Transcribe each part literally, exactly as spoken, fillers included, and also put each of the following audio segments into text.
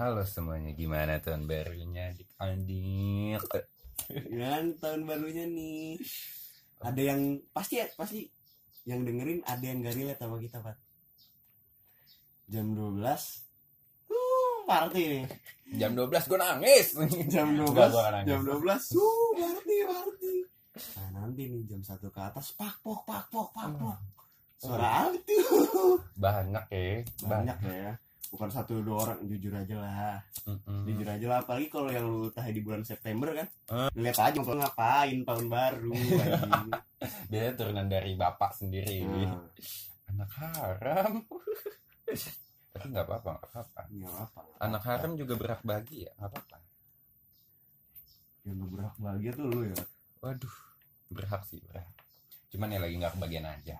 Halo semuanya, gimana tahun barunya adik-adik? Gimana tahun barunya nih? Ada yang pasti pasti yang dengerin ada yang gak relate sama kita, Pat. jam dua belas uh, party nih. jam dua belas gue nangis. jam dua belas. jam dua belas. Uh, party, party. Nah, nanti nih jam satu ke atas pak pok pak pok pak pok. Suara apa tuh? Banyak ya, banyak ya. Bukan satu dua orang, jujur aja lah. Mm-mm. Jujur aja lah, apalagi kalau yang lu tahu di bulan September kan. Mm. Lihat aja mau ngapain tahun baru. Biasanya turunan dari bapak sendiri. Mm. Anak haram. Tapi enggak apa-apa, enggak apa-apa. Enggak apa-apa. Anak haram juga berhak bahagia, enggak apa-apa. Yang berhak bahagia tuh lu ya. Waduh, berhak sih, berhak. Cuman ya lagi enggak kebagian aja.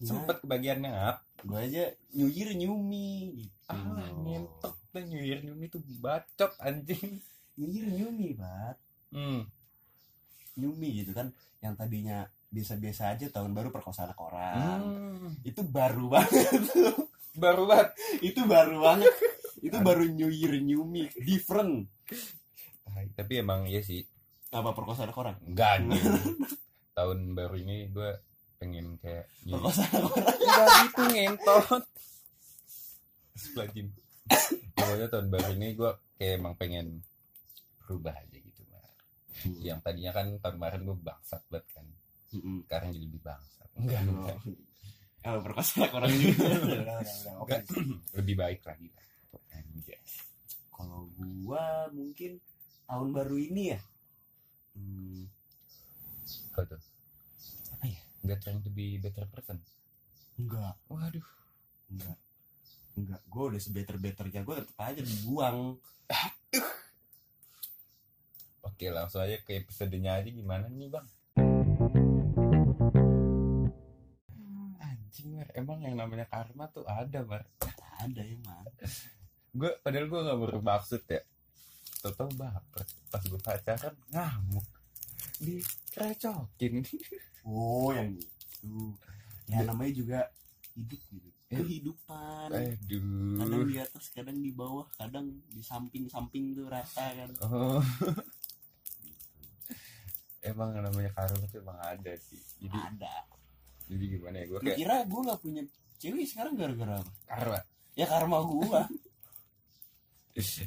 Ya. Sempet kebagiannya ngap. Gue aja New Year New Me gitu. Ah, nyentok deh New Year New Me tuh bacot anjing. New Year New Me, Bat. Hmm. New Me gitu kan, yang tadinya biasa-biasa aja tahun baru perkosaan ke orang. Hmm. Itu baru banget. Baru banget. Itu baru banget. Itu baru New Year New Me, different. Tapi emang iya sih. Apa perkosaan ke orang? Enggak nih. Tahun baru ini gue pengen kayak perkosaan orang. Enggak gitu ngentot. Splajin. Pokoknya tahun baru ini gue kayak emang pengen berubah aja gitu, Mar. Hmm. Yang tadinya kan tahun kemarin gue bangsat banget kan. Mm-hmm. Sekarang jadi lebih bangsat. Enggak. Kalau perkosaan orang gitu. Oke. Lebih baik lagi. Anjas. Kalau gue mungkin tahun baru ini ya. Hmm. Kata nggak trying to be better person? Enggak. Waduh. Enggak. Enggak. Gue udah sebetter-betternya. Gue tetap aja dibuang. Oke, langsung aja ke episodenya aja. Gimana nih, Bang? Anjing, Mar. Emang yang namanya karma tuh ada, Mar? Ada, emang. Gua, padahal gue gak bermaksud ya. Tau-tau baper. Pas gue pacaran, ngamuk. Dikerecokin. Oh, yang itu. Ya, namanya juga hidup gitu. Kehidupan. Aduh. Kadang di atas, kadang di bawah, kadang di samping-samping tuh rata kan. Oh. Emang namanya karma tuh emang ada sih. Jadi, ada. Jadi gimana ya, gue kayak kira gue gak punya cewek sekarang gara-gara apa? Karma. Ya karma gue.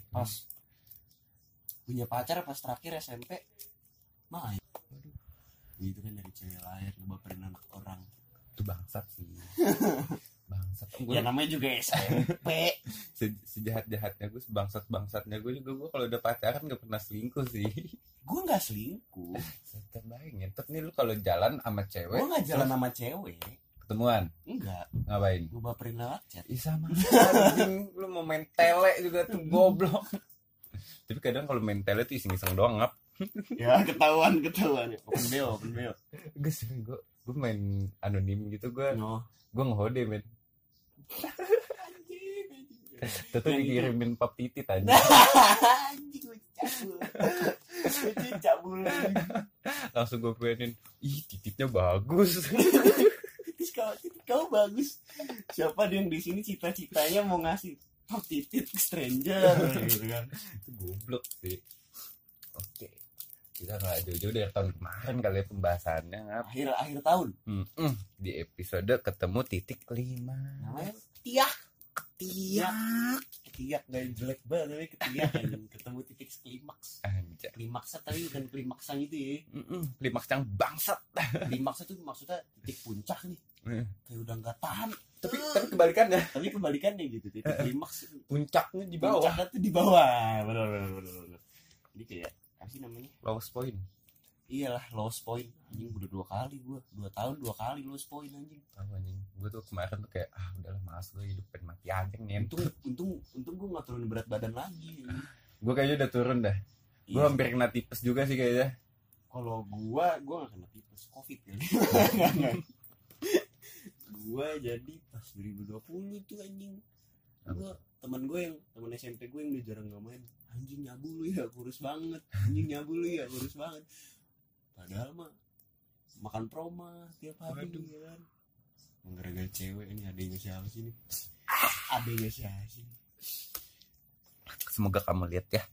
Pas punya pacar pas terakhir S M P. Malah gitu kan dari cewek lain ngebaperin anak orang itu bangsat sih. Bangsat ya, namanya juga S M P. Se- sejahat-jahatnya gue, sebangsat-bangsatnya gue juga, gue kalau udah pacaran gak pernah selingkuh sih. Gue gak selingkuh. Setan banget ngentot nih lu kalau jalan sama cewek. Gue gak jalan sama cewek. Ketemuan? Enggak. Ngapain? Gue baperin lewat chat. Ih sama. Lu mau main tele juga tuh goblok. Tapi kadang kalau main tele tuh iseng-iseng doang ngap. Ya ketahuan ketahuan open bio open bio gue sering gue gue main anonim gitu gue no. Gue ngehode men. Tentu dikirimin pap titit aja. Anjing gue cabul gue cabul langsung gue pengen ih tititnya bagus. Terus kalau titit kau bagus, siapa yang di sini cita-citanya mau ngasih pap titit ke stranger gitu kan. Itu goblok sih. Oke, kita nggak jauh-jauh dari tahun kemarin kali ya pembahasannya. Akhir-akhir tahun. Mm-mm. Di episode ketemu titik lima. Namanya ketiak, ketiak, ketiak nggak jelek banget tapi ketiak. Ketemu titik klimaks. Anjir. Klimaksnya tapi bukan klimaks yang itu ya. Klimaks yang bangsat. Klimaks itu maksudnya titik puncak nih. Mm. Kayak udah nggak tahan. Tapi uh. tapi kebalikannya. Tapi kebalikannya gitu. Titik klimaks puncaknya di bawah. Puncaknya tuh di bawah. Benar, benar, benar. Jadi kayak apa sih namanya? Lowest point. Iyalah lowest point. Anjing udah dua kali gue, dua tahun dua kali lowest point anjing. Tahu anjing. Gue tuh kemarin tuh kayak ah udahlah malas gue hidup pengen mati aja nih. Untung untung untung gue nggak turun berat badan lagi. Gue kayaknya udah turun dah. Gue iya, hampir kena tipes juga sih kayaknya. Kalau gue, gue nggak kena tipes, covid kan. Gue jadi pas dua ribu dua puluh tuh anjing. Gue teman gue yang teman S M P gue yang udah jarang nggak main. Anjing nyabu lu ya kurus banget. Anjing nyabu lu ya kurus banget. Padahal mah makan proma tiap hari kan. Gara-gara cewek ini adanya siapa sih nih? Adanya siapa sih? semoga kamu lihat ya.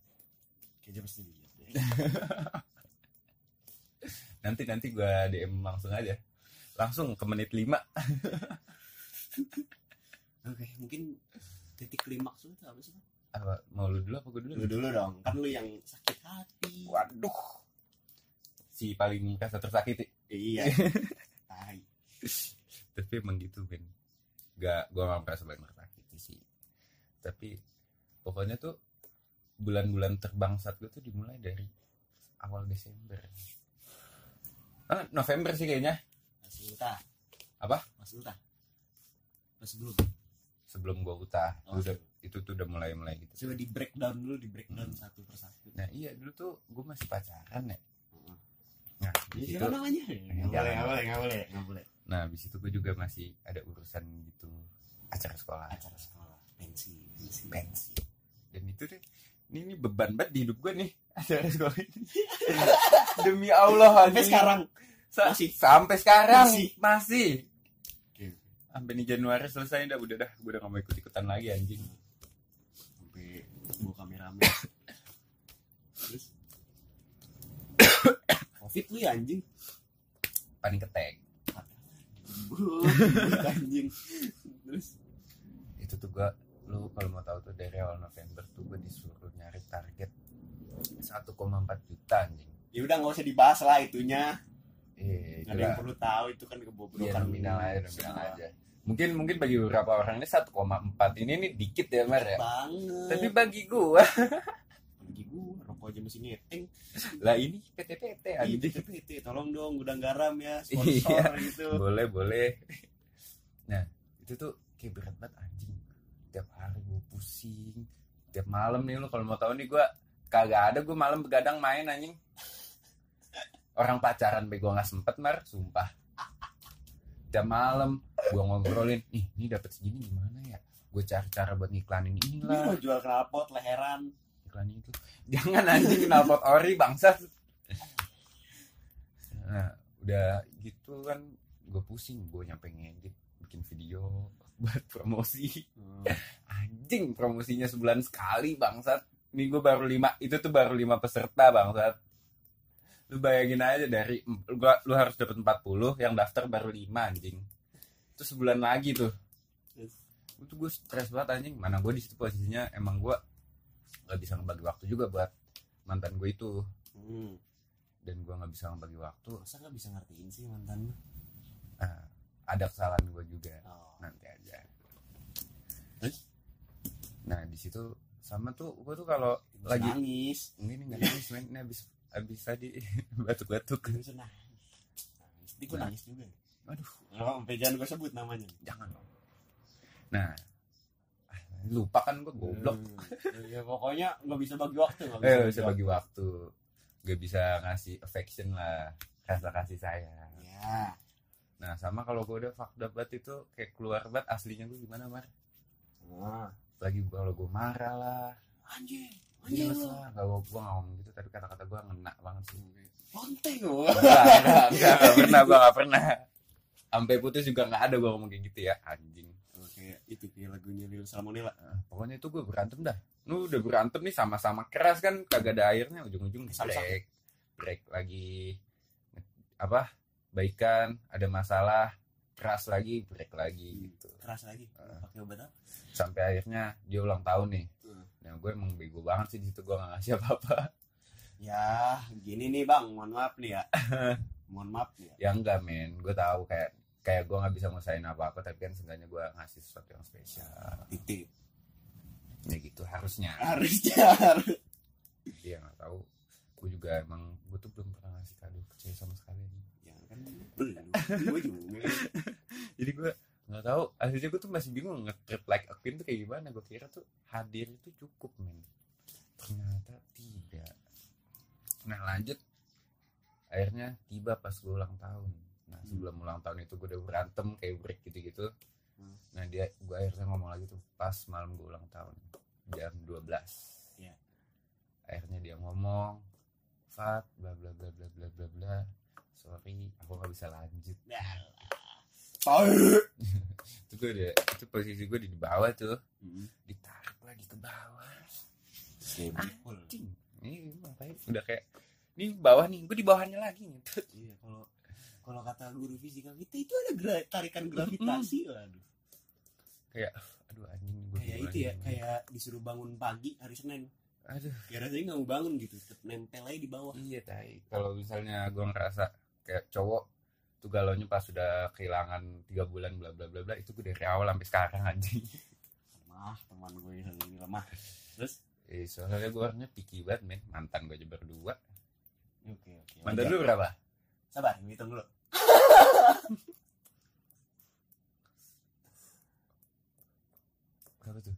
Kayaknya pasti dilihat deh. Nanti nanti gue D M langsung aja, langsung ke menit lima. Oke, mungkin titik klimaks itu apa sih? Apa mau lu dulu apa gue dulu? Lu dulu dong, kan lu yang sakit hati. Waduh, si paling kasar tersakiti. Iya. Tai. Tapi emang gitu kan, gak gue nggak merasa banyak tersakiti sih. Tapi pokoknya tuh bulan-bulan terbangsat gue tuh dimulai dari awal Desember. Ah, November sih kayaknya. Masih utah. Apa? Masih utah. Masih belum. Sebelum gue utah, oh, udah, itu tuh udah mulai-mulai gitu. Coba di breakdown dulu, di breakdown hmm. satu persatu. Nah iya, dulu tuh gue masih pacaran ya. Hmm. Nah, di situ namanya. Enggak boleh, enggak boleh, enggak boleh. Nah, habis itu gue juga masih ada urusan gitu, acara sekolah, acara sekolah, pensi, pensi, pensi. Dan itu deh, ini, ini beban banget di hidup gue nih, acara sekolah ini. Demi Allah, sampai sekarang. Sa- masih sampai sekarang masih. masih. Sampai nih Januari selesai dah, udah dah, gue udah gak mau ikut-ikutan lagi anjing. Sampai bawa kameramen. Terus Covid lu ya anjing. Panik ketek. Anjing. Terus itu tuh gue, lu kalau mau tahu tuh dari awal November tuh gue disuruh nyari target satu koma empat juta anjing. Ya udah enggak usah dibahas lah itunya. Iya, ada yang perlu tahu itu kan kebobolan ya, nominal aja, nominal aja. Mungkin mungkin bagi beberapa orang ini satu koma empat ini nih dikit ya Mar ya. Banget. Tapi bagi gua bagi gua rokok aja mesti ngeteng. Lah ini P T P T anjing. P T P T tolong dong Gudang Garam ya sponsor iya, gitu. Boleh, boleh. Nah, itu tuh kayak berat banget anjing. Tiap hari gua pusing. Tiap malam nih lu kalau mau tahu nih gua kagak ada, gua malam begadang main anjing. Orang pacaran bego gak sempet Mar, sumpah. Udah malam, gue ngobrolin, nih ini dapet segini gimana ya? Gue cari cara buat ngiklanin inilah. Ini mau jual knalpot, leheran. Iklanin itu. Jangan anjing knalpot ori, bangsat. Nah, udah gitu kan gue pusing, gue nyampe ngedit, bikin video buat promosi. Hmm. Anjing, promosinya sebulan sekali, bangsat. Nih gue baru lima, itu tuh baru lima peserta, bangsat. Lu bayangin aja dari gua, lu harus dapat empat puluh, yang daftar baru lima anjing. Terus sebulan lagi tuh. Yes. Itu gue stres banget anjing. Mana gue di situ posisinya emang gue enggak bisa ngebagi waktu juga buat mantan gue itu. Hmm. Dan gue enggak bisa ngebagi waktu. Masa enggak bisa ngertiin sih mantan lu? Nah, ada kesalahan gue juga. Oh. Nanti aja. Terus? Nah, di situ sama tuh gue tuh kalau lagi nangis, ini enggak nangis, ini habis abis tadi batuk-batuk kan senang. Nanti gue nangis juga. Aduh, sampai jangan gue sebut namanya. Jangan. Nah, lupa kan gue goblok. Hmm, ya pokoknya nggak bisa bagi waktu. Nggak bisa, eh, bagi, bisa waktu. bagi waktu. Nggak bisa ngasih affection lah, rasa kasih sayang. Ya. Nah, sama kalau gue udah fuck up banget itu kayak keluar banget aslinya gue gimana Mar? Wah. Lagi kalau gue marah lah. Anjing. Iya lah, gak gue ngomong gitu, tapi kata-kata gue ngena banget sih. Bonteng gue. Enggak, enggak, enggak pernah, gue gak pernah. Sampai putus juga gak ada gue ngomong kayak gitu ya, anjing. Oke, itu kayak lagunya Lil Salmonella. Pokoknya itu gue berantem dah. Lu udah berantem nih sama-sama keras kan, kagak ada airnya, ujung-ujung break. Break lagi, apa, baikan, ada masalah, keras lagi, break lagi gitu. Keras lagi, pakai obat apa? Sampai akhirnya dia ulang tahun nih. Nah, gue emang bego banget sih di situ, gue gak ngasih apa-apa. Ya, gini nih bang, mohon maaf nih ya. Mohon maaf nih ya. Ya enggak men, gue tahu kayak kayak gue gak bisa ngusahain apa-apa, tapi kan seenggaknya gue ngasih sesuatu yang spesial. Titip. Ya gitu, harusnya. Harusnya. Iya, gak tahu. Gue juga emang, gue tuh belum pernah ngasih kado kecil sama sekali. Ya kan, belum. Gue juga. Jadi gue nggak tahu, akhirnya gue tuh masih bingung nge-trip like akuin tuh kayak gimana. Gue kira tuh hadir itu cukup men, ternyata tidak. Nah lanjut, akhirnya tiba pas gue ulang tahun. Nah sebelum ulang tahun itu gue udah berantem kayak break gitu-gitu. Nah dia, gue akhirnya ngomong lagi tuh pas malam gue ulang tahun jam dua belas. Ya. Akhirnya dia ngomong, Fat, bla bla bla bla bla bla bla, sorry aku nggak bisa lanjut. Nah. Itu gue udah, itu posisi gue di bawah tuh, ditarik lagi ke bawah. Debiful. Ini makanya udah kayak ini bawah nih, gue di bawahnya lagi gitu. Iya, kalau kalau kata guru fisika kita itu ada gra- tarikan gravitasi lah. Aduh. Kayak aduh anjing gue. Kayak itu ya, gimana? Kayak disuruh bangun pagi hari Senin. Aduh, ya rasanya enggak mau bangun gitu, tetap nempel aja di bawah. Iya, tai. Kalau misalnya gue ngerasa kayak cowok tuh galaunya pas sudah kehilangan tiga bulan bla bla bla bla, itu gue dari awal sampai sekarang anjing. Lemah teman gue ini lemah. Terus eh soalnya gue orangnya picky banget, men. Mantan gue aja berdua. Oke, oke. Mantan lu berapa? Sabar, hitung dulu. Berapa tuh?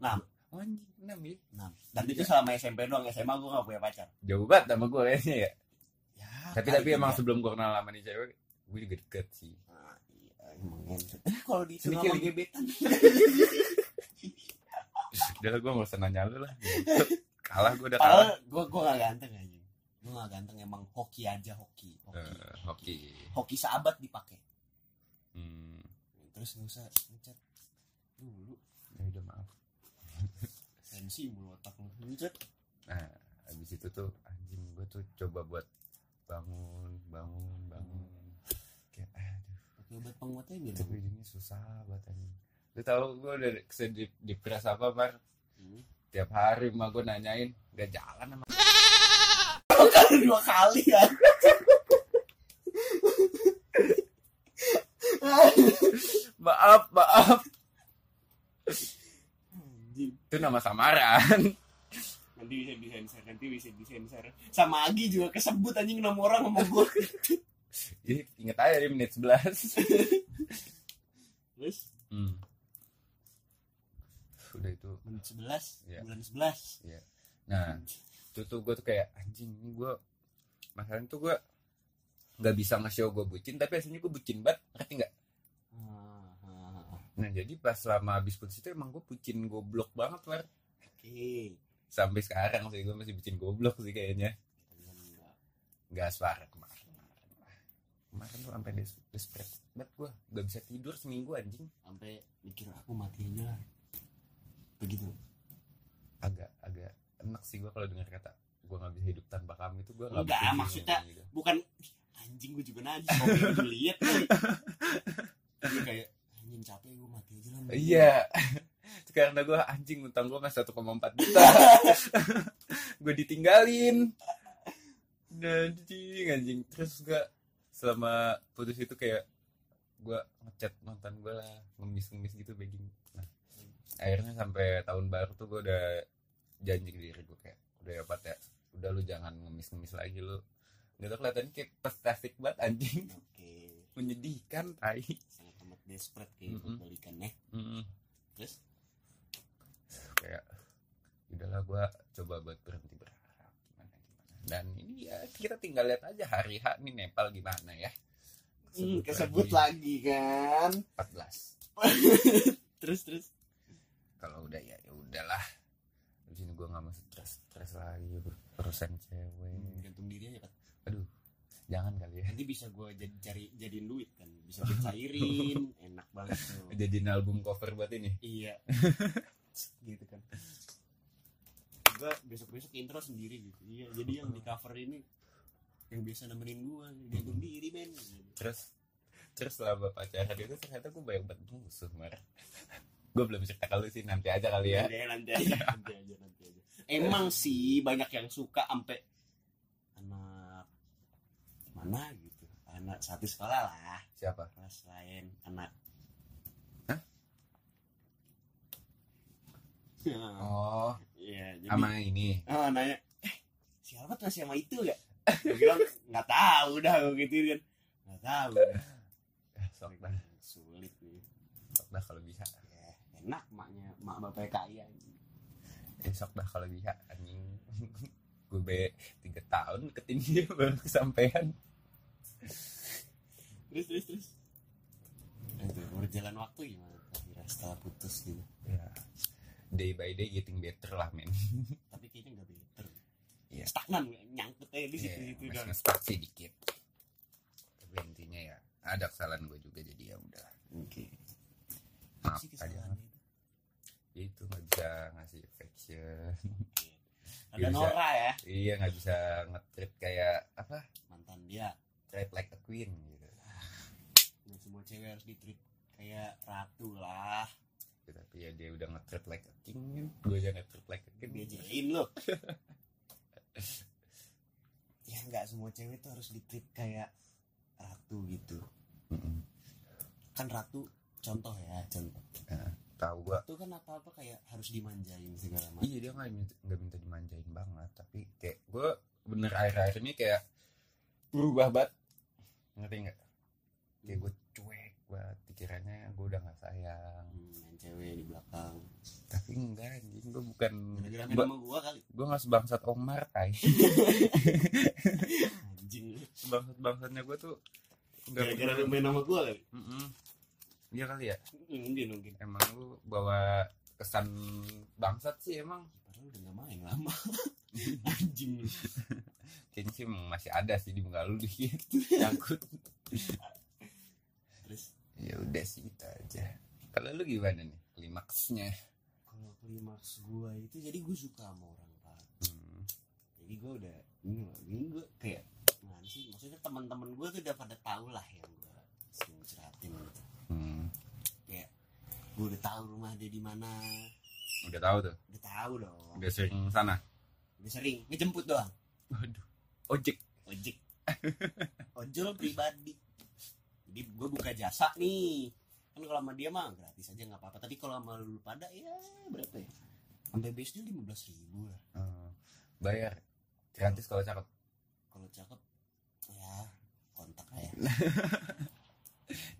enam. Oh, anjing, enam ya? enam. Dan itu selama S M P doang, S M A gue enggak punya pacar. Jauh banget sama gue kayaknya ya. Ya. Tapi tapi emang sebelum gue kenal sama nih cewek, gue juga deket sih. Ah, iya, emang enggak. Kalau di itu sama gebetan. Udah gue gak usah nanya lu lah. Kalah gue udah kalah. Gue gue gak ganteng aja. Gue gak ganteng, emang hoki aja hoki. Hoki. Uh, hoki. Hoki sahabat dipakai. Hmm. Terus nggak usah ngecat dulu. Ya udah maaf. Sensi mulu otak lu ngecat. Nah, abis itu tuh anjing gue tuh coba buat bangun, bangun, bangun. Kayak aduh. Pakai obat penguatnya gitu. Tapi ini susah buat anjing. Lu tau gue udah sedip di peras apa Mar? Hmm. Tiap hari mah gue nanyain gak jalan sama oh, kan dua kali ya. maaf maaf itu nama samaran, nanti bisa disensor nanti bisa disensor sama Agi juga kesebut anjing nama orang sama gue. Jadi inget aja di menit sebelas. Terus hmm. udah itu menit sebelas yeah. bulan sebelas yeah. Nah itu tuh gue tuh kayak anjing ini gue masalahnya tuh gue nggak bisa nge-show gue bucin tapi aslinya gue bucin banget, ngerti nggak? Nah jadi pas selama abis putus itu emang gue bucin goblok banget war. Okay. Sampai sekarang sih gue masih bucin goblok sih kayaknya nggak asfar kemarin kemarin tuh sampai des- desperate banget gue nggak bisa tidur seminggu anjing sampai mikir aku mati aja lah. Begitu agak agak enak sih gue kalau dengar kata gue nggak bisa hidup tanpa kamu itu gue nggak bisa maksudnya gitu. Bukan anjing gue juga nanya mau gue lihat gue kayak anjing capek gue mati aja lah. Iya karena gue anjing utang gue masih satu koma empat juta gue ditinggalin dan anjing anjing terus gue selama putus itu kayak gue ngechat mantan gue lah ngemis-ngemis gitu begging. Nah, akhirnya sampai tahun baru tuh gue udah janji ke diri gue kayak udah ya Pat ya udah lu jangan ngemis-ngemis lagi lu nggak tau kelihatannya kayak plastik banget anjing. Okay. Menyedihkan tai sangat amat desperate kayak mm-hmm. balikan ya mm-hmm. Terus kayak udahlah gue coba buat berhenti berharap gimana gimana dan ini ya kita tinggal lihat aja hari H nih Nepal gimana ya kesebut, hmm, kesebut lagi. Lagi kan empat belas terus terus kalau udah ya ya udahlah di sini gue nggak mau stres stres lagi urusan cewek gantung diri aja kan aduh jangan kali ya nanti bisa gue jadi cari jadiin duit kan bisa dicairin enak banget tuh jadiin album cover buat ini iya gitu kan gue besok besok intro sendiri gitu iya jadi yang di cover ini yang biasa nemenin gue gantung diri men terus terus lah bapak cara itu ternyata gue banyak banget musuh marah. Gue belum cerita kali sih, nanti aja kali ya. Nanti aja, nanti aja, nanti aja. Emang sih banyak yang suka sampai anak mana gitu, anak satu sekolah lah. Siapa? Kelas lain, anak. Hah? Oh, ya, jadi sama ini. Oh, nanya, eh, siapa tuh sama itu ya? Gue bilang nggak tahu, dah gitu kan, nggak tahu. Sulit banget, sulit nih. Dah kalau bisa. Enak maknya mak bapak kaya besok dah kalau bisa anjing gue be tiga tahun ketinggian baru kesampaian terus terus terus itu berjalan waktu gimana akhirnya setelah putus gitu ya day by day getting better lah men tapi kayaknya nggak better ya stagnan nyangkut aja di situ situ dan stuck sedikit tapi intinya ya ada kesalahan gue juga jadi ya udah oke okay. Maaf aja itu nggak bisa ngasih affection Ada Nora ya. Iya, nggak bisa nge-treat kayak apa? Mantan dia. Treat like a queen gitu. Nah, semua cewek harus di-treat kayak ratu lah. Tapi ya dia udah nge-treat like a king, gue aja nge-treat like a king. Dia jahin lo. Ya nggak semua cewek tuh harus di-treat kayak ratu gitu. Mm-mm. Kan ratu contoh ya, contoh. Uh. Tahu gua. Itu kan apa-apa kayak harus dimanjain segala macam. Iya, dia enggak minta, enggak minta dimanjain banget, tapi kayak gua bener akhir-akhir ini kayak berubah banget. Ngerti enggak? Kayak gua cuek banget, pikirannya gua udah enggak sayang dengan hmm, cewek di belakang. Tapi enggak, anjing, gua bukan gara-gara sama gua kali. Gua enggak sebangsat Omar, tai. Anjing, sebangsat-bangsatnya gua tuh enggak gara-gara main sama gua kali. Heeh. Iya kali ya? Mungkin, mungkin. Emang lu bawa kesan bangsat sih emang. Padahal udah gak main lama. Anjing. Kayaknya sih masih ada sih di muka lu dikit. Takut. Terus? Ya udah sih gitu aja. Kalau lu gimana nih klimaksnya? Kalau klimaks gue itu jadi gue suka sama orang Pak. Hmm. Jadi gue udah ini loh. Ini gue kayak gimana sih? Maksudnya teman-teman gue tuh udah pada tahu lah yang gue sering ceratin gitu. Hmm. Kayak gue udah tahu rumah dia di mana. Udah tahu tuh. Udah tahu dong. Udah sering sana. Udah sering ngejemput doang. Waduh. Ojek. Ojek. Ojol pribadi. Jadi gue buka jasa nih. Kan kalau sama dia mah gratis aja nggak apa-apa. Tapi kalau sama lu pada ya berapa ya? Sampai base-nya lima belas ribu lah. Hmm. Bayar. Gratis kalau cakep. Kalau cakep ya kontak aja.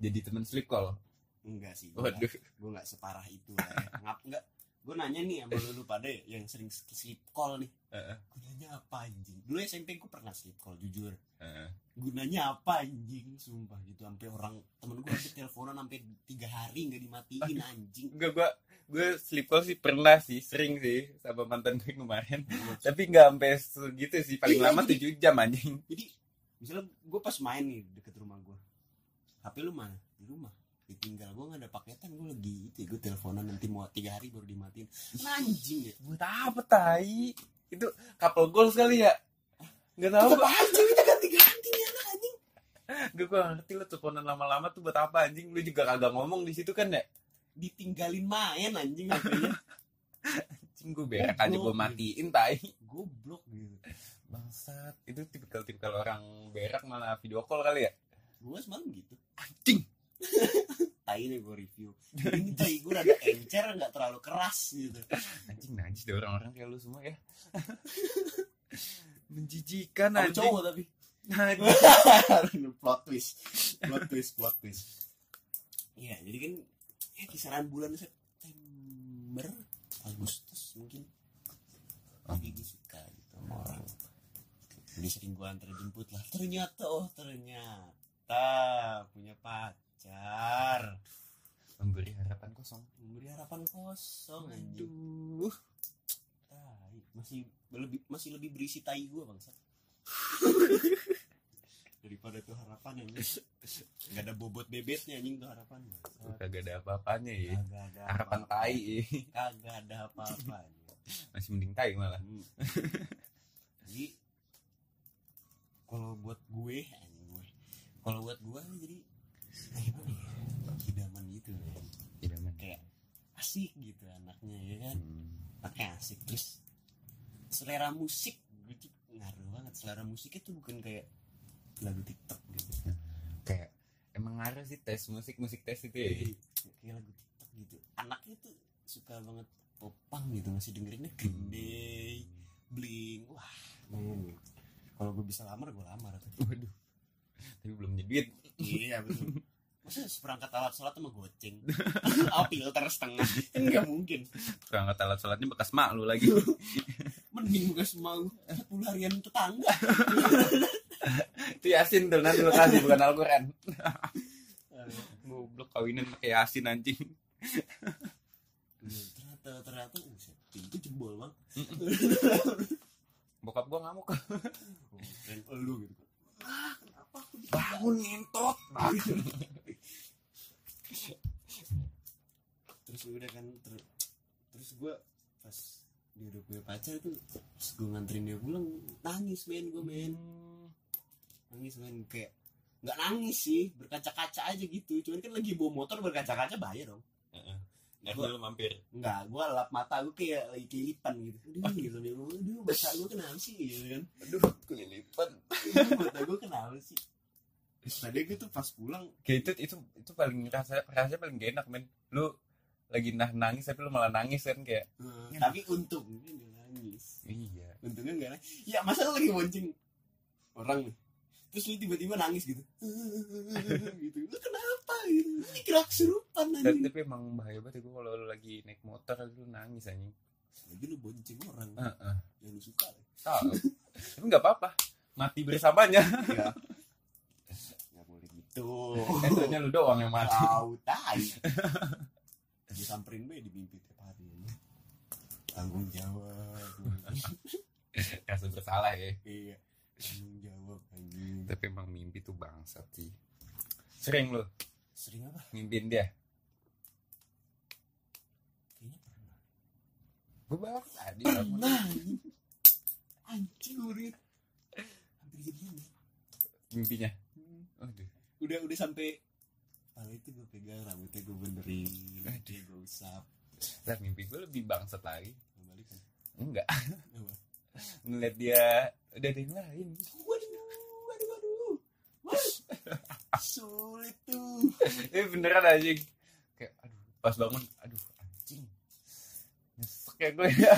Jadi teman sleep call? Enggak sih. Waduh. Gue gak separah itu lah ya. Ngap, enggak. Gue nanya nih sama lu pada yang sering sleep call nih. Uh-uh. Gunanya apa anjing? Dulu S M P gue pernah sleep call jujur. Uh-uh. Gunanya apa anjing? Sumpah gitu. Sampai orang temen gue sampai teleponan sampai tiga hari gak dimatiin anjing. Enggak, gue gue sleep call sih pernah sih. Sering sih sama mantan gue kemarin. Tapi gak sampai segitu sih. Paling lama tujuh jam anjing. Jadi misalnya gue pas main nih deket rumah gue. H P lu mana? Di rumah. Ditinggal gue gak ada paketan. Gue lagi itu. Gue teleponan nanti mau tiga hari baru dimatiin. Anjing ya. Buat apa tai? Itu couple goals kali ya? Gak tau. Tetep aja kita ganti-ganti nih anak anjing. Gue gak ngerti lu teleponan lama-lama tuh buat apa anjing. Lu juga kagak ngomong di situ kan ya? Ditinggalin main anjing. Anjing gue berak aja gue matiin tai. Goblok gitu. Bangsat. Itu tipikal-tipikal orang berak malah video call kali ya? Gue semalam gitu. Anjing. Tai nih gue review. Ini tai gue rada encer, gak terlalu keras gitu. Anjing najis deh orang-orang kayak lu semua ya. Menjijikan anjing. Kamu cowok tapi. Plot twist. Plot twist, plot twist. Iya jadi kan ya, kisaran bulan September Agustus mungkin. Tapi gue suka gitu sama orang. Jadi sering gue antar jemput lah. Ternyata oh ternyata punya pacar. Memberi harapan kosong. Memberi harapan kosong. Aduh. Tai. Masih lebih masih lebih berisi tai gue bangsa. Daripada tuh harapan yang enggak ada bobot bebetnya anjing tuh harapan. Kagak ada apa-apanya ya. Kagak ada harapan apa-apa. Tai. Kagak ada apa-apanya. Masih mending tai malah. Hmm. Jadi kalau buat gue Kalau buat gue jadi gimana ya? Idaman gitu ya. Idaman. Kayak asik gitu anaknya ya kan. Hmm. Pakai asik terus selera musik gitu ngaruh banget. Selera musiknya tuh bukan kayak lagu TikTok gitu. Kayak emang ngaruh sih tes musik-musik tes itu ya. Kayak lagu TikTok gitu. Anaknya tuh suka banget popang gitu masih dengerinnya Green Day, Blink. Wah, hmm. Kalau gue bisa lamar gue lamar tuh. Waduh. Tapi belum punya duit. Iya betul. Masa seperangkat alat sholat sama goceng. Oh filter setengah. Enggak mungkin. Perangkat alat sholatnya bekas mak lu lagi. Mending bekas mak lu sepuluh harian tetangga. Itu Yasin tuh nanti lu kasih bukan Al-Quran. Goblok kawinan pakai Yasin anjing. Ternyata ternyata itu jebol bang. Bokap gua ngamuk. Lu gitu. Ah, kenapa aku bisa bangun ngentot ah. Terus udah kan ter- terus gue pas dia udah punya pacar tuh, gue nganterin dia pulang nangis men gue men hmm. nangis men kayak nggak nangis sih, berkaca-kaca aja gitu. Cuman kan lagi bawa motor berkaca-kaca bahaya dong. Uh-uh. Nggak dulu mampir. Nggak, gue lap mata gue kayak lagi kelipan gitu. Aduh gitu dia, aduh mata gue kenapa sih gitu kan? Aduh kelipan, mata gue kenapa sih? Tadi gue tuh pas pulang kayak itu itu itu paling rasa rasanya paling gak enak men. Lu lagi nah nangis tapi lu malah nangis kan kayak. Hmm, tapi untungnya nggak nangis. Iya. Untungnya nggak nangis. Ya masa lu lagi bonceng orang nih? Terus lu tiba-tiba nangis gitu gitu lu kenapa gitu dikira kesurupan anjing. Tapi emang bahaya banget gue kalau lu lagi naik motor lu nangis anjing, lagi lu bonceng orang uh-uh. yang lu suka tahu. Tapi nggak apa-apa, mati bersamanya ya. Nggak boleh gitu, tentunya lu doang yang mati tahu tai. Disamperin be di mimpi tiap hari tanggung jawab kasus bersalah ya. Iya tanggung jawab anjing. Tapi emang mimpi tuh bangsat sih. Sering lo? Sering apa? Mimpiin dia? Kayaknya pernah. Gue baru tadi pernah. Anjing urit. Hampir jadian ya. Mimpinya? Hmm. Aduh. Udah udah sampai kalau itu gue pegang rambutnya gue benerin. Aduh. Gue usap. Ntar mimpi gue lebih bangsat lagi. Balik kan? Enggak. Ngeliat dia udah ada yang lain. Waduh, waduh, waduh, waduh. Sulit tuh. Ini beneran anjing. Kayak, aduh, pas bangun, aduh, anjing. Nyesek ya gue ya.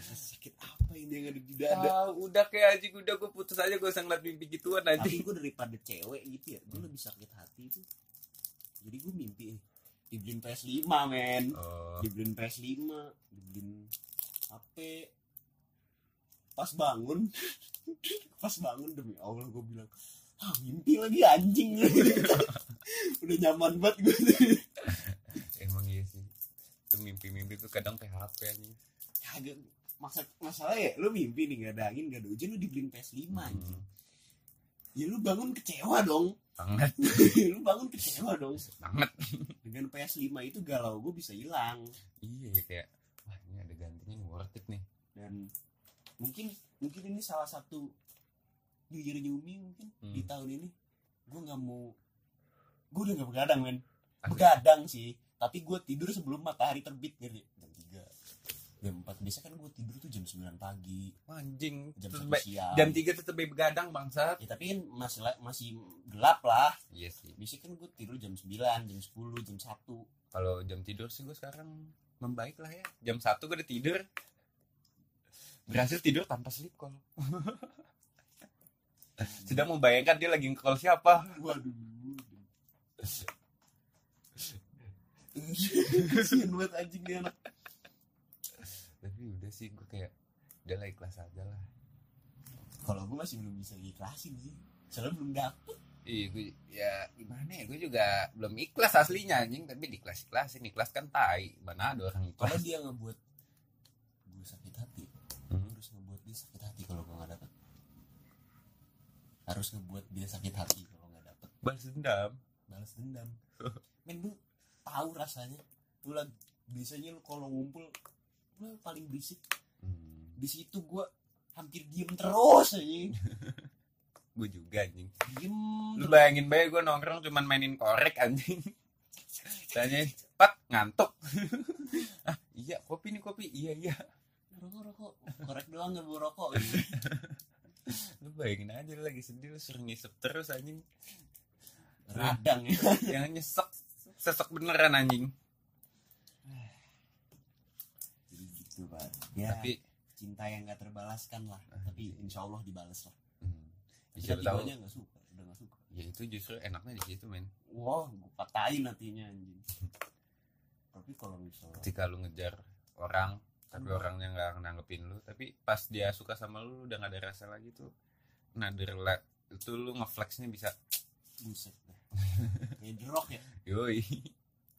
Sakit apa ini yang ada di dada? Ah, udah kayak anjing, udah gue putus aja, gue usah ngeliat mimpi gituan anjing. Tapi gue daripada cewek gitu ya, gue hmm. lebih sakit hati itu. Jadi gue mimpi dibeliin P S five men, oh. dibeliin P S five, dibeliin H P. Pas bangun, pas bangun demi Allah gue bilang, ah mimpi lagi anjing. Udah nyaman banget gue. Emang iya sih, itu mimpi-mimpi tuh kadang P H P nih. Ya, maksud masalah ya, lu mimpi nih gak ada angin, gak ada hujan, lu dibeliin P S five anjing. Hmm. Ya lu bangun kecewa dong. Banget. Lu bangun kecewa dong. Banget. Dengan P S five itu galau gue bisa hilang. Iya kayak, wah ini ada gantinya worth it nih. Dan mungkin mungkin ini salah satu New Year New Me mungkin hmm. di tahun ini gue nggak mau, gue udah nggak begadang men. Begadang sih, tapi gue tidur sebelum matahari terbit gitu jam tiga jam empat. Biasa kan gue tidur tuh jam sembilan pagi anjing, jam satu siang, jam tiga tetep begadang bangsat ya, tapi kan masih masih gelap lah. Iya sih, biasanya kan gue tidur jam sembilan, jam sepuluh, jam satu. Kalau jam tidur sih gue sekarang membaik lah ya, jam satu gue udah tidur. Berhasil tidur tanpa sleep call. Sedang membayangkan dia lagi nge-call siapa. Waduh. Kasihan banget anjing dia anak. Tapi udah sih gue kayak udah lah, ikhlas aja lah. Kalau gue masih belum bisa ikhlasin sih, soalnya belum dapet. Iya gue ya gimana ya, gue juga belum ikhlas aslinya anjing. Tapi diikhlas-ikhlasin, ikhlas kan tai. Mana ada orang ikhlas. Kalau dia ngebuat gue sakit hati, harus ngebuat dia sakit hati kalau gue nggak dapet, harus ngebuat dia sakit hati kalau nggak dapet. Balas dendam, balas dendam. Men lu tahu rasanya, lu lagi biasanya lu kalau ngumpul lu paling berisik. Hmm. Di situ gue hampir diem terus anjing. Gue juga anjing. Diem. Lu bayangin bae gue nongkrong cuman mainin korek anjing. Tanya, pat ngantuk. Ah iya kopi nih kopi, iya iya. Rokok-rokok, korek doang gak bawa rokok. Lu bayangin aja lu lagi sedih, lu suruh ngisep terus anjing. Radang ya. Jangan nyesek, sesek beneran anjing. Jadi gitu Pak ya, tapi cinta yang gak terbalaskan lah. Tapi insya Allah dibalas lah. hmm. Tapi tibanya gak suka, udah gak suka. Ya itu justru enaknya di situ men. Wah, wow, gue patahin hatinya anjing. Tapi kalau misalnya ketika lu ngejar orang tapi orangnya nggak nanggepin lu, tapi pas dia suka sama lu, lu udah nggak ada rasa lagi tuh. Nah derla itu lu ngeflexnya bisa buset deh. Kayak derok ya. Yoi.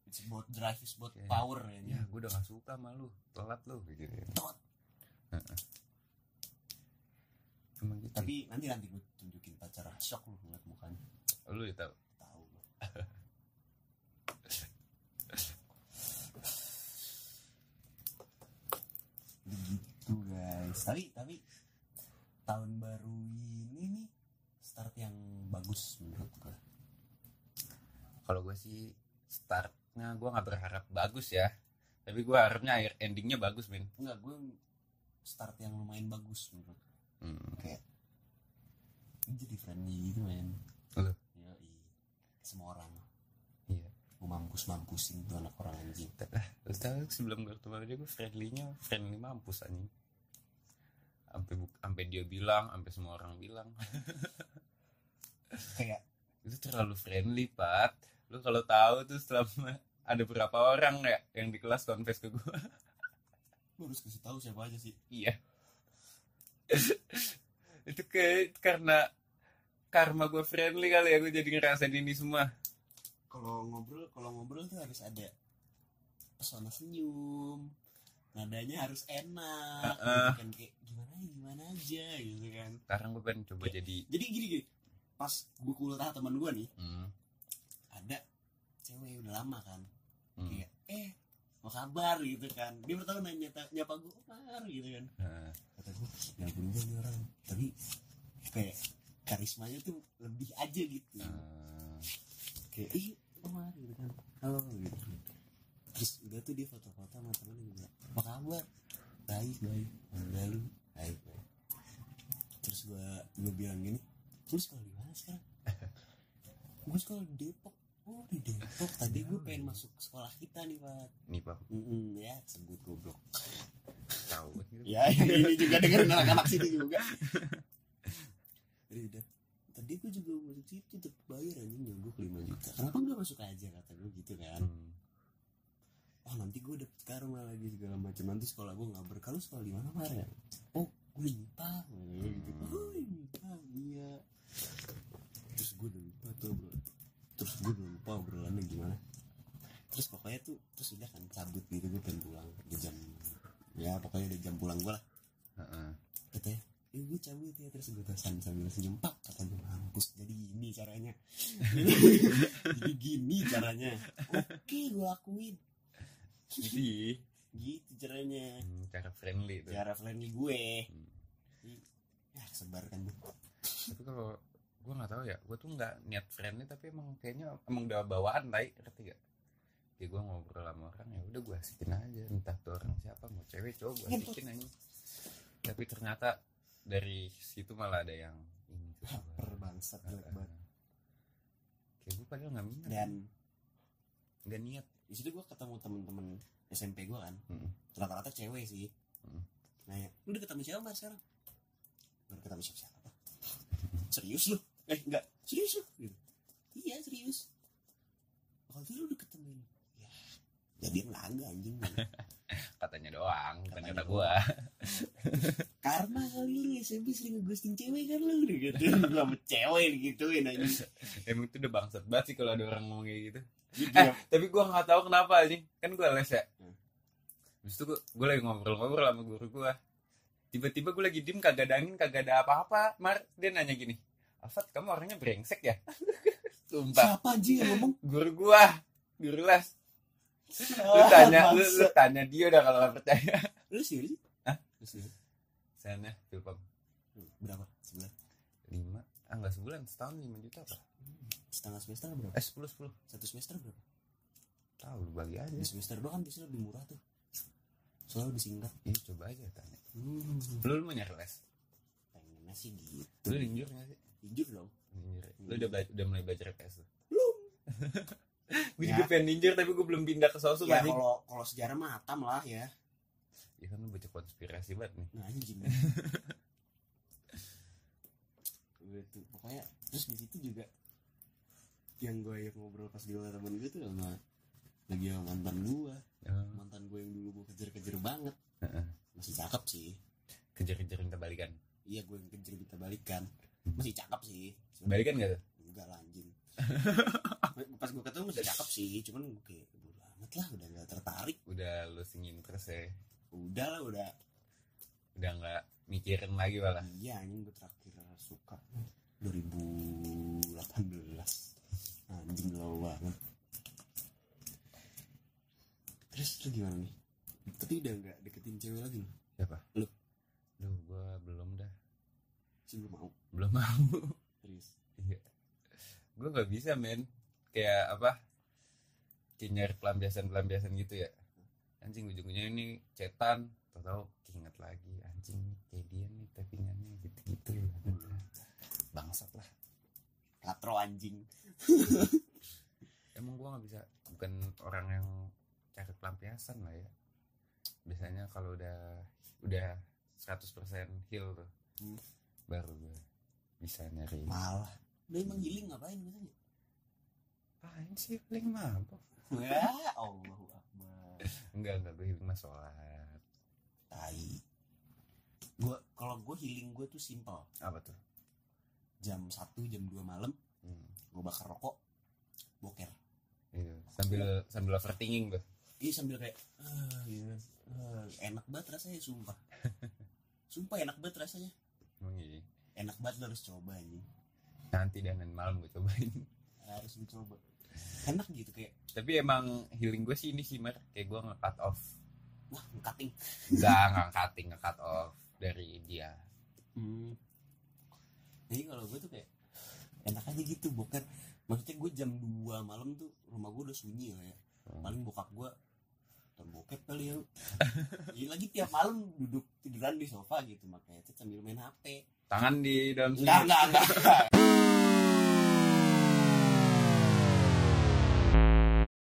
It's about drive, it's about yeah. power ya. Ya gue udah nggak suka sama lu, telat lu gitu. Tot. Cuma gitu. Tapi nanti nanti gue tunjukin pacar, shock lu ngeliat mukanya. Lu ya tahu. Tahu. tapi tapi tahun baru ini nih start yang bagus menurut gue. Kalau gue sih startnya gue nggak berharap bagus ya, tapi gue harapnya akhir endingnya bagus, Min. Enggak, gue start yang lumayan bagus menurut gue. Hmm. Kayak jadi friendly gitu, men. Lo? Ya, semua orang. Iya. Gue mampus mampusin tuh anak orang anjing. Lah, terus sebelum gue ketemu dia gue friendly-nya friendly mampus anjing. Sampai sampai dia bilang, sampai semua orang bilang. Kayak itu terlalu friendly, Pat. Lu kalau tahu tuh selama ada berapa orang ya yang di kelas confess ke gue. Lu harus kasih tahu siapa aja sih. Iya. Itu ke, karena karma gue friendly kali ya, gue jadi ngerasain ini semua. Kalau ngobrol, kalau ngobrol tuh harus ada pesona senyum, nadanya harus enak, uh-uh. Kan kayak gimana gimana aja gitu kan. Sekarang gue pengen coba ya, jadi. Jadi gini gini, pas gue kuliah teman gue nih, hmm. ada cewek udah lama kan, hmm. kayak eh mau kabar gitu kan, dia bertahun nanya nyapa gue Omar gitu kan. Uh. Gue nggak berubah nih orang, tapi kayak karismanya tuh lebih aja gitu. Uh, kayak ih Omar gitu kan, halo gitu. Terus udah tuh dia foto-foto sama temen yang bilang apa kabar, baik baik, lalu baik baik. Terus gue gue bilang gini, lu sekolah di mana sekarang? Gue sekolah di Depok. Oh di Depok, tadi gue pengen masuk sekolah kita nih Pak. Nih Pak. Mm-mm, ya sebut goblok. Tahu ya ini juga dengerin anak-anak sini juga. Rida, tadi gue juga masuk situ terbayar anjing nyogok lima juta, kenapa gak masuk aja kata gue gitu kan. hmm. Oh nanti gue dapet karma lagi segala macam, nanti sekolah gue gak berkalu. Sekolah di mana Mar ya? Oh gue lupa gitu. Oh lupa iya. Terus gue udah lupa tuh bro, terus gue udah lupa obrolannya gimana. Terus pokoknya tuh terus udah kan cabut gitu, gue pengen pulang ke jam ya pokoknya udah jam pulang gue lah. uh-uh. Katanya ya gue cabut ya. Terus gue tasan sambil senyum pak, katanya mampus jadi gini caranya. Jadi gini caranya, oke gue lakuin jadi gitu caranya. hmm, cara friendly tuh. Cara friendly gue hmm. ya sebarkan. Tapi kalau gue nggak tahu ya, gue tuh nggak niat friendly tapi emang kayaknya emang udah bawaan baik ngerti gak. Ya gue ngobrol sama orang ya udah gue asikin aja, entah tuh orang siapa, mau cewek cowok gue asikin aja. Tapi ternyata dari situ malah ada yang ini perbangsat jelek banget. Kayak gue padahal nggak minat dan nggak niat. Di situ gue ketemu temen-temen S M P gue kan, mm-hmm. rata-rata cewek sih. Mm-hmm. Nah ya, lu udah ketemu siapa Mar sekarang? Baru ketemu siapa? Serius lu? Eh enggak, serius lu? Gitu. Iya serius. Kalau lu udah ketemuin. Jadi nggak anjing katanya doang, ternyata gua karma kali lu S M P sering ngeghosting cewek kan lu gitu, lu sama cewek gituin aja. Emang itu udah bangsat banget sih kalau ada orang ngomong kayak gitu. Gitu eh, ya. Tapi gua nggak tahu kenapa anjing, kan gua les ya. Habis itu gua, gua lagi ngobrol-ngobrol sama guru gua. Tiba-tiba gua lagi diem kagak ada angin, kagak ada apa-apa. Mar dia nanya gini, "Afat, kamu orangnya brengsek ya?" Sumpah. Siapa anjing yang ngomong? Guru gua, guru les. Lu tanya, lu, lu tanya dia udah kalau gak percaya. Lu sih? Hah? Lu sih? Sana, Pilpom berapa? Sebulan? Lima? Ah gak sebulan, setahun lima juta apa? Hmm. Setengah semester berapa? Eh sepuluh, sepuluh. Satu semester berapa? Tahu lu bagi aja. Di semester dua kan biasanya lebih murah tuh, soalnya lebih singkat. Iya coba aja tanya. hmm. Lu, lu mau nyari les? Pengennya sih gitu. Lu linjur gak sih? Linjur dong. Linjur. Lu udah, bela- udah mulai belajar P S tuh? Belum. Gue ya. Juga pengen ninjer tapi gue belum pindah ke sosu ya, kan. Kalau kalau sejarah mah hatam lah ya. Ya kan lu baca konspirasi banget nih. Nah, anjing. Gitu. Pokoknya terus di situ juga yang gue ajak ngobrol pas di luar temen gue tuh sama lagi sama mantan gue. Uh. Mantan gue yang dulu gue kejar-kejar banget. Uh-uh. Masih cakep sih. Kejar-kejar minta balikan. Iya, gue yang kejar minta balikan. Masih cakep sih. Balikan enggak tuh? Enggak lah anjing. Pas gue ketemu masih cakep sih, cuman gue kayak bodo amat lah, udah gak tertarik. Udah losing interest ya? Udah lah, udah udah gak mikirin lagi malah. Iya, anjing gue terakhir suka dua ribu delapan belas. Anjing lama banget. Terus lu gimana nih? Tapi udah gak deketin cewek lagi loh. Siapa? Lu? Duh, gue belum dah. Belum mau. Belum mau. Terus. Iya. Gue nggak bisa men. Kayak apa? Kinyar pelampiasan-pelampiasan gitu ya. Anjing ujung-ujungnya ini cetan. Tahu-tahu keinget lagi anjing kayak dia nih tappingannya gitu-gitu ya. Bangsat lah. Katro anjing. Emang gue nggak bisa. Bukan orang yang cari pelampiasan lah ya. Biasanya kalau udah udah seratus persen heal tuh hmm. baru gue bisa nyari. Malah lu emang healing ngapain biasanya? Apain sih healing mabok? Ya Allahu Akbar. Enggak, enggak gue healing mah sholat. Tai. Gue kalau gue healing gue tuh simple. Apa tuh? Jam satu jam dua malam hmm. gue bakar rokok boker. Iya, sambil sambil overthinking tuh. Iya sambil kayak uh, yeah. uh, enak banget rasanya sumpah. Sumpah enak banget rasanya. Emang iya. Enak banget, lo harus coba ini. Nanti dan malam gue cobain. Harus gue coba. Enak gitu kayak. Tapi emang healing gue sih ini sih Mar, kayak gue nge-cut off. Wah, nge-cutting. Enggak, nge-cutting, nge-cut off dari dia. Hmm. Jadi kalau gue tuh kayak enak aja gitu boker. Maksudnya gue jam dua malam tuh rumah gue udah sunyi lah ya. Hmm. Paling bokap gue nonton bokep kali ya. Iya lagi tiap malam duduk tiduran di sofa gitu makanya sambil main H P. Tangan di dalam sini. Enggak, enggak, enggak.